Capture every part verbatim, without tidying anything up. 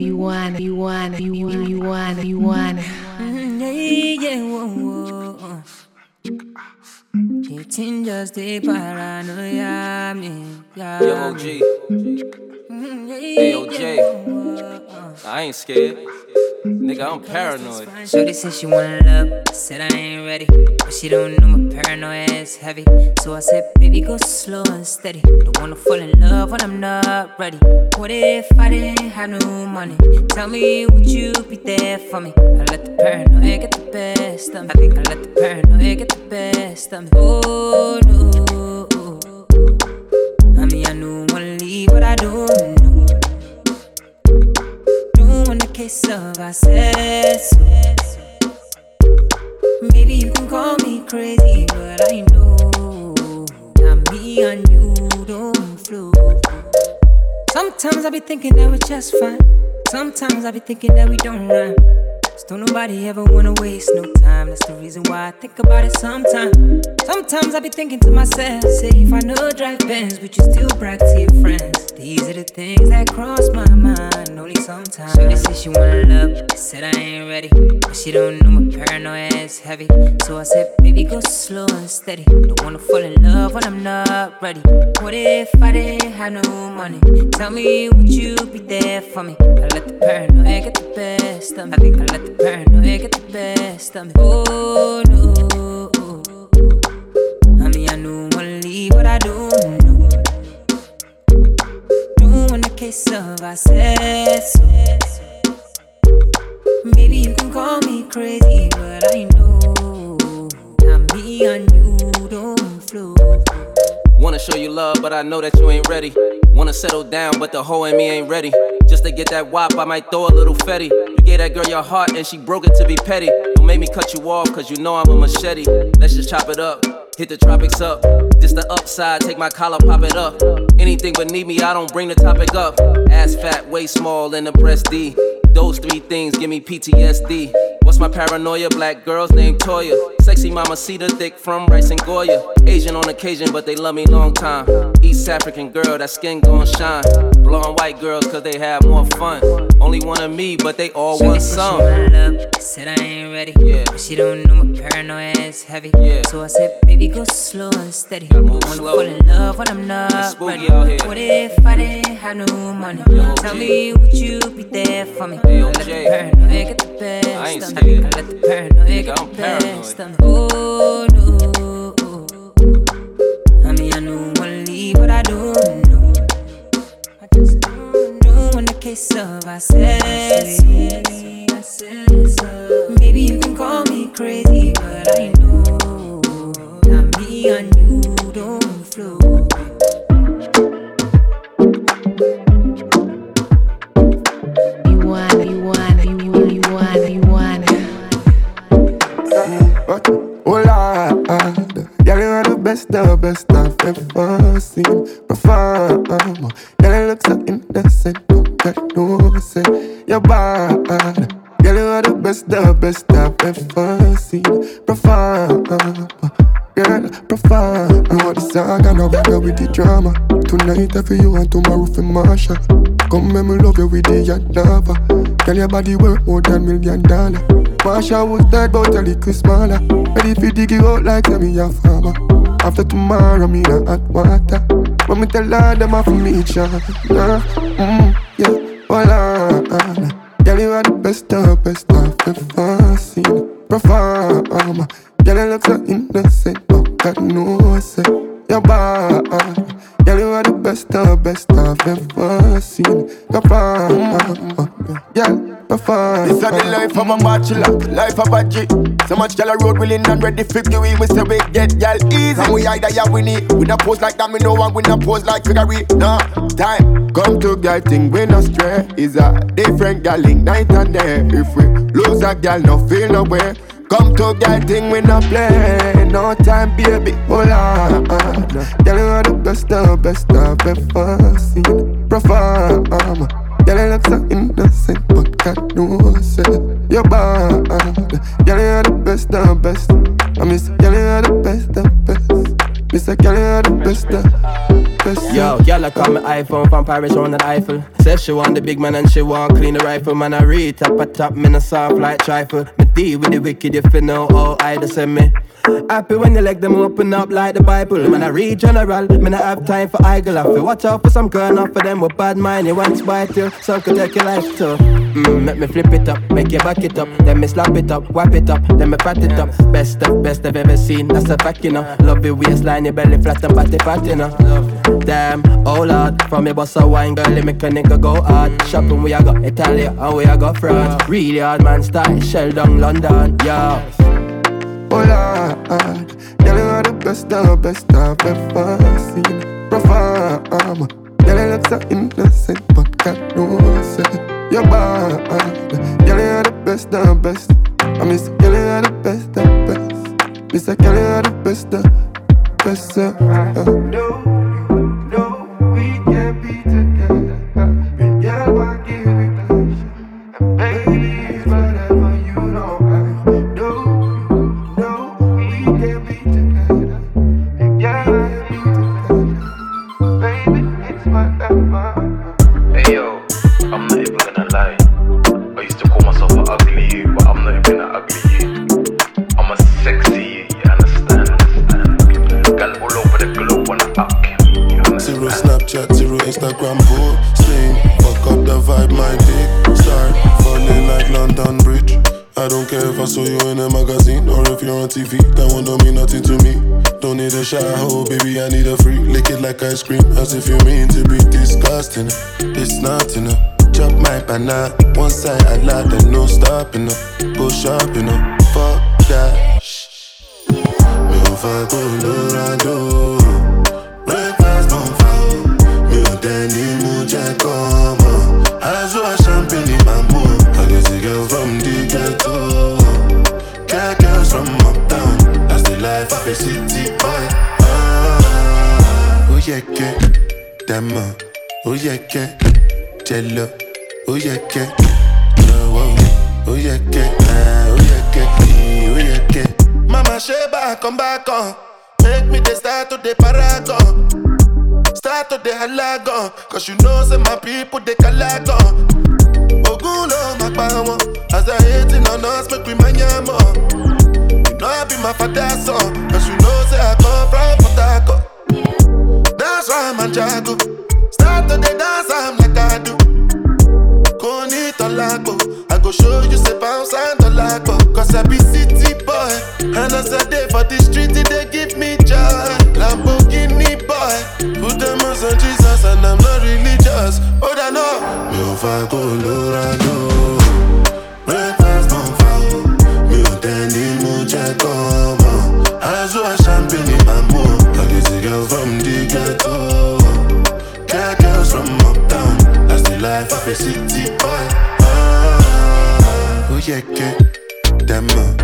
You wanna, you wanna, you wanna, you wanna, you wanna. Yeah, whoa, whoa. Cheating just the paranoia, me. Young O G. A O J. I ain't scared. Nigga, I'm paranoid. Shorty said she wanted love, said I ain't ready, but she don't know my paranoia is heavy. So I said, baby, go slow and steady. Don't wanna fall in love when I'm not ready. What if I didn't have no money? Tell me, would you be there for me? I let the paranoia get the best of me. I think I let the paranoia get the best of me. Oh no, I mean I know wanna leave, but I don't. So I said so. Maybe you can call me crazy, but I know that me and you don't flow. Sometimes I be thinking that we're just fine. Sometimes I be thinking that we don't rhyme. Still nobody ever wanna waste no time. That's the reason why I think about it sometimes. Sometimes I be thinking to myself, say if I know drive Benz, would you still brag to your friends? These are the things that cross my mind, only sometimes. Shorty said she wanna love, I said I ain't ready, but she don't know my paranoia is heavy. So I said, baby, go slow and steady. Don't wanna fall in love when I'm not ready. What if I didn't have no money? Tell me, would you be there for me? I let the paranoia get the best of me. I think I let the paranoia get the best of me. Oh no, I mean I know wanna leave, but I don't know. Case of I said so. Maybe you can call me crazy, but I know that me and you don't flow. Wanna show you love, but I know that you ain't ready. Wanna settle down, but the hoe in me ain't ready. Just to get that wop, I might throw a little fetty. You gave that girl your heart, and she broke it to be petty. Don't make me cut you off, cause you know I'm a machete. Let's just chop it up. Hit the tropics up, just the upside, take my collar, pop it up. Anything but need me, I don't bring the topic up. Ass fat, waist small, and the breast D. Those three things give me P T S D. What's my paranoia? Black girls named Toya. Sexy mama cedar thick from Rice and Goya. Asian on occasion, but they love me long time. East African girl, that skin gon' shine. Blonde white girls, cause they have more fun. Only one of me, but they all want some. I said I ain't ready, yeah. But she don't know my paranoia is heavy, yeah. So I said, baby, go slow and steady. I wanna fall in love when I'm not ready. What if I didn't have no money? Tell me, would you be there for me? I let the paranoia get the best of me. I let the paranoia get the best of me. Oh no, I mean I know wanna leave, but I don't know. I just don't know when the case of I said so. Maybe you can call me crazy, but I know that me and you don't flow. You wanna, you wanna, you wanna, you wanna, you wanna. What? Oh Lord, girl, you are the best, the best I've ever seen perform. Girl, you look so innocent, don't get no sin. You're bad. Girl, you are the best, the best I've ever seen. Profile, girl, profile. You are the saga, now girl with the drama. Tonight I for you and tomorrow for Marsha. Come and me love you with the Yadava. Girl, your body worth more than million dollars. Marsha was dead but a little smaller. Ready for dig you out like me a farmer. After tomorrow, me in hot water. When me tell her them off me each other. Nah, mm, yeah, voila. Girl, you are the best, the best I've ever seen perform. Girl, you look so innocent, but God knows it. You're bad. Girl, you are the best, the best I've ever seen perform. Girl, perform. This is the life of a bachelor, life of a G. So much girl a road willing and ready fifty. We say we get girl easy. And we either ya win it. We not pose like that, we know one. We not pose like trickery. No time. Come to girl thing, we no stray. Is a different girl in night and day. If we lose a girl, no feel no way. Come to girl thing, we no play. No time, baby, hold on. Girl, you are the best, the best I've ever seen perform. Girl, you look so innocent, but God knows it. You're bad. Girl, you are the best, the best. I miss girl, you are the best, the best. Miss girl, you are the best, the best. Yo, Girl, I call me iPhone from Paris on the Eiffel. Said she want the big man and she want clean the rifle. Man, I read top a top, me no soft like trifle. Me deal with the wicked, if you know all I just send me. Happy when you let them open up like the Bible. Man, I read general, me not have time for idle. I feel watch out for some girl, not for them with bad mind. They want to bite you, so could take your life too. Mm, make me flip it up, make you back it up. Then me slap it up, wipe it up, then me pat it up. Best of, best I've ever seen, that's a fact, you know. Love your waistline, your belly flat and body fat, you know. Damn, oh lord, from your boss of wine, girl, you make a nigga go hard. Shopping where I go, Italy, and where I go, France. Really hard man style, shell down London, yeah. Oh lord, girl, you are the best, the best I've ever seen. Profound, girl, you look so innocent, but God knows it. You're bad, girl, you are the best, the best. I miss, girl, you are the best, the best. Miss, girl, you are the best, the best. I know, you know, we can be together. But girl, I give it time. And baby, it's whatever you know. Instagram full sling, fuck up the vibe, my dick start falling like London Bridge. I don't care if I saw you in a magazine or if you're on T V, that one don't mean nothing to me. Don't need a shower, oh baby, I need a free. Lick it like ice cream, as if you mean to be disgusting. It's nothing, uh. Chop my banana, one side I like and no stopping, uh. Go shopping, uh. Fuck that. Me on fire, go Dorado. Danny Muja come I saw a champagne in my mood. I get a girl from the ghetto. Get girls from uptown. That's the life of a city boy. Ah, oh yeah, que Dama. Oh yeah, que Jello. Oh yeah, que oh yeah, que oh yeah, que oh yeah, que Mama Sheba, come back on. Make me the start of the paragon. Start to the halagon, cause you know say my people they calagon. Ogulo magbawo, as I hating on us make we manyamo. You know I be my father's son, cause you know say I come from Potako. That's why I'm a jago. Start to the dance I'm like I do. Konito lago, I go show you say bounce and the lago. Cause I be city boy, and as I day for the street they give me joy. Lamborghini boy. Put them on some Jesus and I'm not religious. Oh, I know. Me on fire, go Dorado. Breakfast on fire. Me on Danny Muja come. I saw a champagne in my mood. Got these girls from the ghetto. Got girls from uptown. That's the life of a city boy. Ah, oh yeah, que Dama.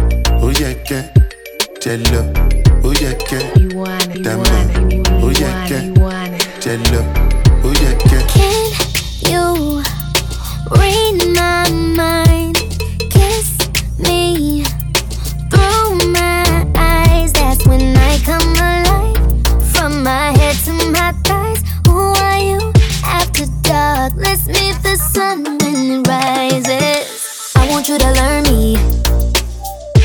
Oh yeah, que Jello. Oh yeah, get you want it, you want it, oh yeah, get you want it, jello, oh yeah, get. Can you read my mind? Kiss me through my eyes. That's when I come alive. From my head to my thighs. Who are you? After dark, let's meet the sun when it rises. I want you to learn me.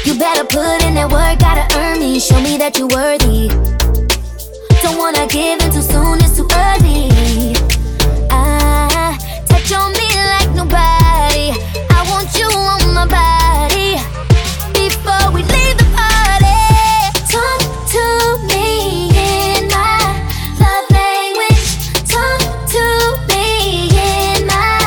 You better put in that work, gotta earn me. Show me that you're worthy. Don't wanna give in too soon, it's too early. Ah, touch on me like nobody. I want you on my body. Before we leave the party, talk to me in my love language. Talk to me in my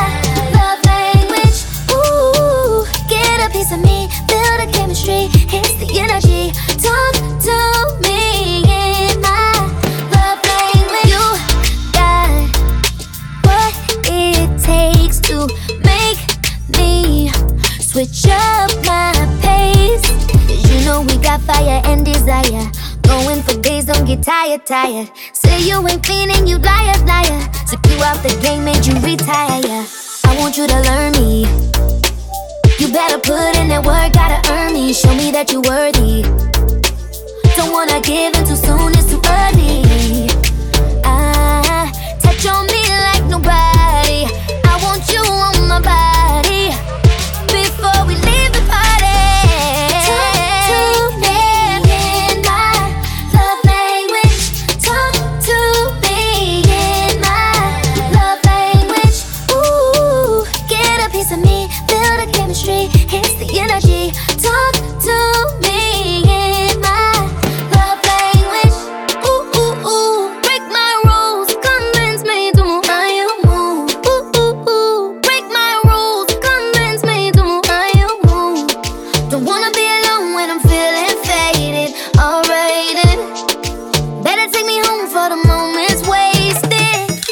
love language. Ooh, get a piece of me. The chemistry, it's the energy. Talk to me in my love language. You got what it takes to make me switch up my pace. Cause you know we got fire and desire. Going for days, don't get tired, tired. Say you ain't fiending, you liar, liar. Took you out the game, made you retire. I want you to learn me. You better put in that work, gotta earn me. Show me that you're worthy. Don't wanna give in too soon, it's too early. Ah, to me, feel the chemistry, it's the energy. Talk to me in my love language. Ooh, ooh, ooh, break my rules, convince me to move on you move. Ooh, ooh, ooh, break my rules, convince me to move on you move. Don't wanna be alone when I'm feeling faded, all rated. Better take me home for the moments wasted.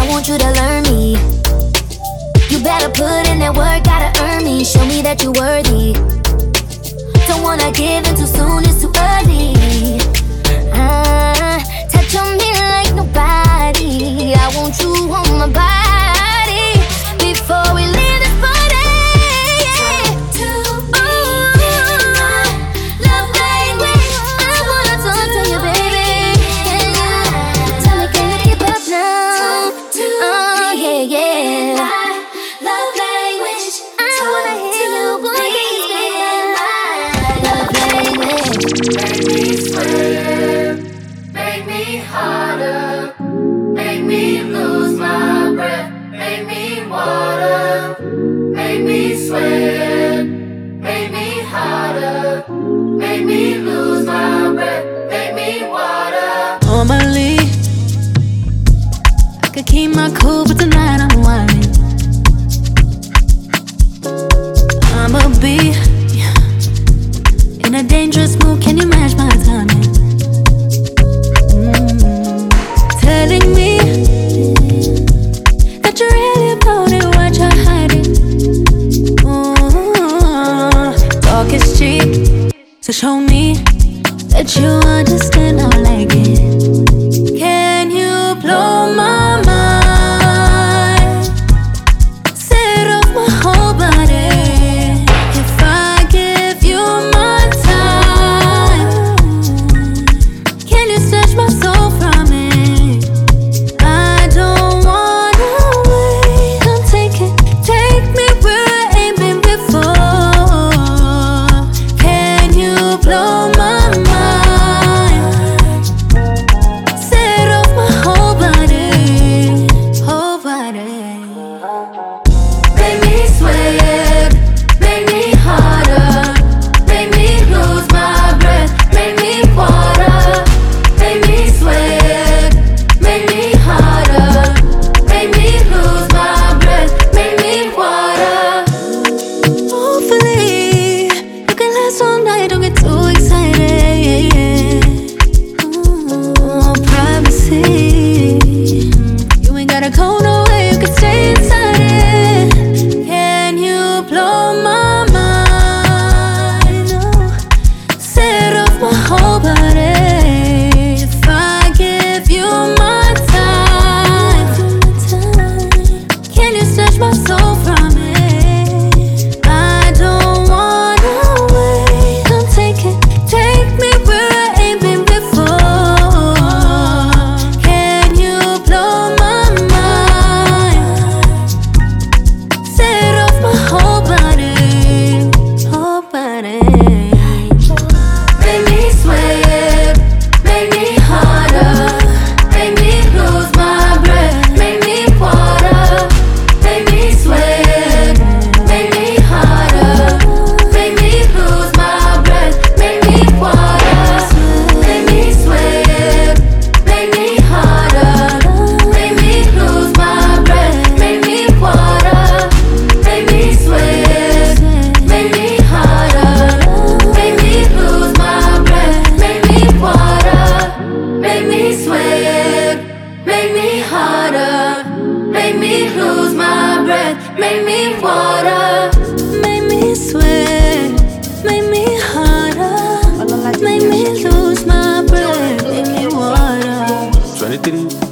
I want you to learn me. Better put in that work, gotta earn me. Show me that you're worthy. Don't wanna give in too soon, it's too early. Ah, touch on me like nobody. I want you on my body before we leave this party. Talk to me in my love language. I wanna talk to you, baby. Tell me, can you keep up now? Talk to me. Oh, yeah, yeah. Harder, make me lose my breath, make me water, make me sweat, make me harder, make me lose my breath, make me water. Normally, I could keep my cool, but tonight I'm whining. I'm a bee in a dangerous mood. Can you match my timing? Telling me that you're really about it, why you're hiding? Ooh, talk is cheap, so show me that you understand I like it. Can you blow my mind? Set off my whole body. If I give you my time, can you snatch my soul from it?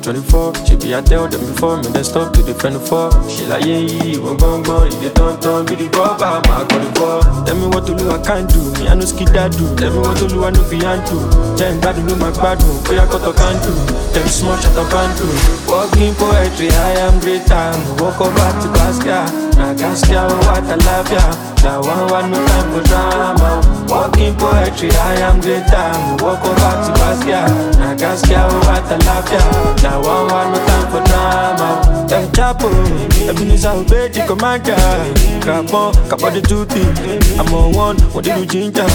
twenty-four, she be a tell them before me, then stop to the friend for. She like yeah, yeah, one gon' gon', if they don't turn, be the rubber, my call the ball. Tell me what to do, I can't do, me I no skid that do. Tell me what to do, I no be handle. Then bad do my bad do, for your cut I can't do. Them small shut up and do. Walking poetry, I am greater. Walk over to Gaskia, now Gaskia, what I love ya. Now one one more time for drama. Walking poetry, I am great time. Walk over to Basquiat, Nagaskia, Watalafia. Now one one more time for drama. Dem Chapo, Ebenezer Obey, the commander. Capo, Capo the duty. I'm on one, what did you ginger?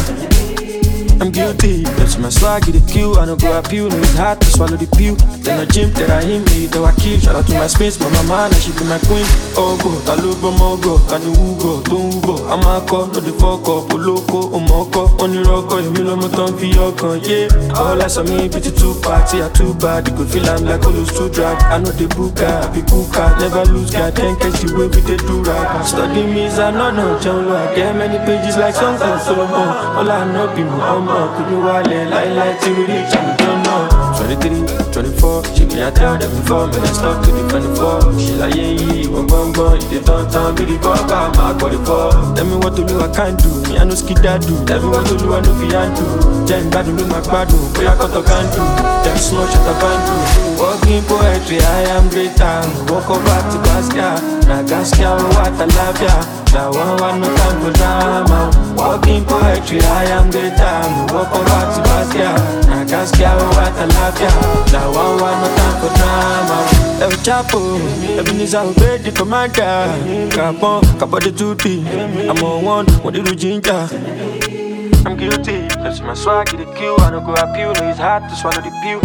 I'm guilty, that's my swag, the kill. I don't go up you, no it's hard to swallow the pill. Then I gym, then I him, me, then I kill. Shout out to my space, mama man, she be my queen. Oh go, talubo, mogo, kanu ugo, don't ugo. I'm a call, no the fuck up, poloko, omoko. Only rock, oh, you mean I'm a ton for your con, yeah. All eyes on me, bitch, too party, I too bad. You could feel I'm like all those two drag. I know the booker, I be booker, never lose guy. Then catch you with the do rag. Study me is I know no jungle. I get many pages like something so long. All I know be more. Could you wallet, lie, lie, till we reach, and we don't know. Twenty-three, twenty-four, she be a tell them before, but I stuck to the twenty-four. She like, yeah, yeah, one bomb bomb, if they don't turn, be the bomb, I'm out for the ball. Tell me what to do, I can't do, me I no skid that do. Tell me what to do, I no fiyan do. Then bad, do my bad, do, boy, I got a can do. Then slow, shut up and do. Walking poetry, I am great time. Walk over to Basquiat, Nagaskia, Watalafia. Now one one more time for drama. Walking poetry, I am great time. Walk over to Basquiat, Nagaskia, Watalafia. Now one one more time for drama. El Chapo, Ebenezer Obey, the commander. Capo, Capo the duty. I'm on one, what did you ginger? I'm guilty, that's my swag, the kill. I don't go up you, no it's hard to swallow the pill.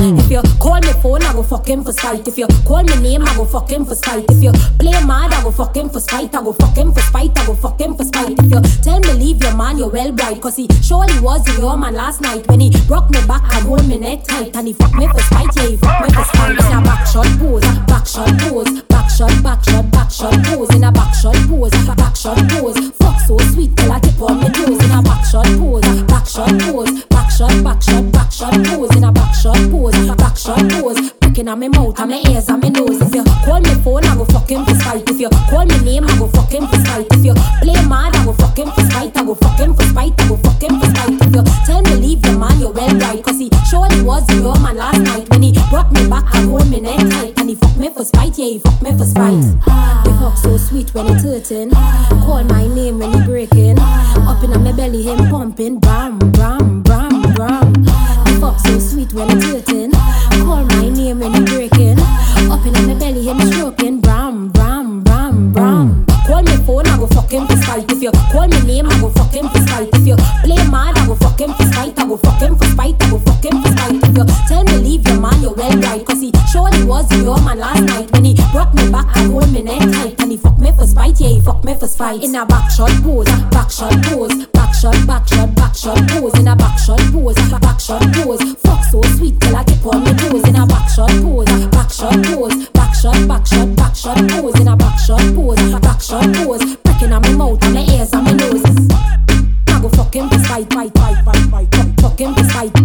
If you call me phone, I go fuck him for spite. If you call me name, I go fuck him for spite. If you play mad, I go fuck him for spite. I go fuck him for spite. I go fuck him for spite. If you tell me leave your man, you're well bright. Cause he surely was your man last night. When he broke me back and hold me neck tight. And he fuck me for spite, yeah, he fuck me for spite. In a backshot pose, backshot pose, backshot, backshot, backshot pose. In a backshot pose, backshot pose. Fuck so sweet till I tip on my toes. In a backshot pose, backshot pose, backshot, backshot, backshot pose. In a backshot pose. Backshot pose, picking on my mouth, on my ears, on my nose. If you call me phone, I go fuck him for spite. If you call me name, I go fuck him for spite. If you play mad, I go fuck him for spite. I go fuck him for spite. I go fuck him for spite. If you tell me leave your man, you're well right. Cause he surely was your man last night. When he brought me back and hold me neck tight. And he fucked me for spite, yeah, he fucked me for spite. Ah, we fuck so sweet when it's hurting. Ah, call my name when he breaking. Ah, up in on my belly, him pumping. Bam, bam, bam, bam. Ah, we fuck so sweet when it's hurting. Call my name when you breaking. Up in my belly, him stroking. Bram, bram, bram, bram. Call me phone, I go fuck him for spite. If you call me name, I go fuck him for spite. If you play mad, I go fuck him for spite. I go fuck him for spite. I go fuck him for spite. If you tell me leave your man, you're well right. Cause he surely was your man last night. When he brought me back and hold me neck tight. And he fucked me for spite, yeah, he fucked me for spite. In a backshot pose, backshot pose, backshot, backshot, backshot pose. In a backshot pose, backshot pose. Fuck so sweet till I keep on me toes. In a backshot pose, backshot pose, backshot, backshot, backshot pose. In a backshot pose, backshot pose. Pricking on my mouth, on my ears, on my nose. I go fuck him for spite, fight, fight, fight, fight, fuck him for spite.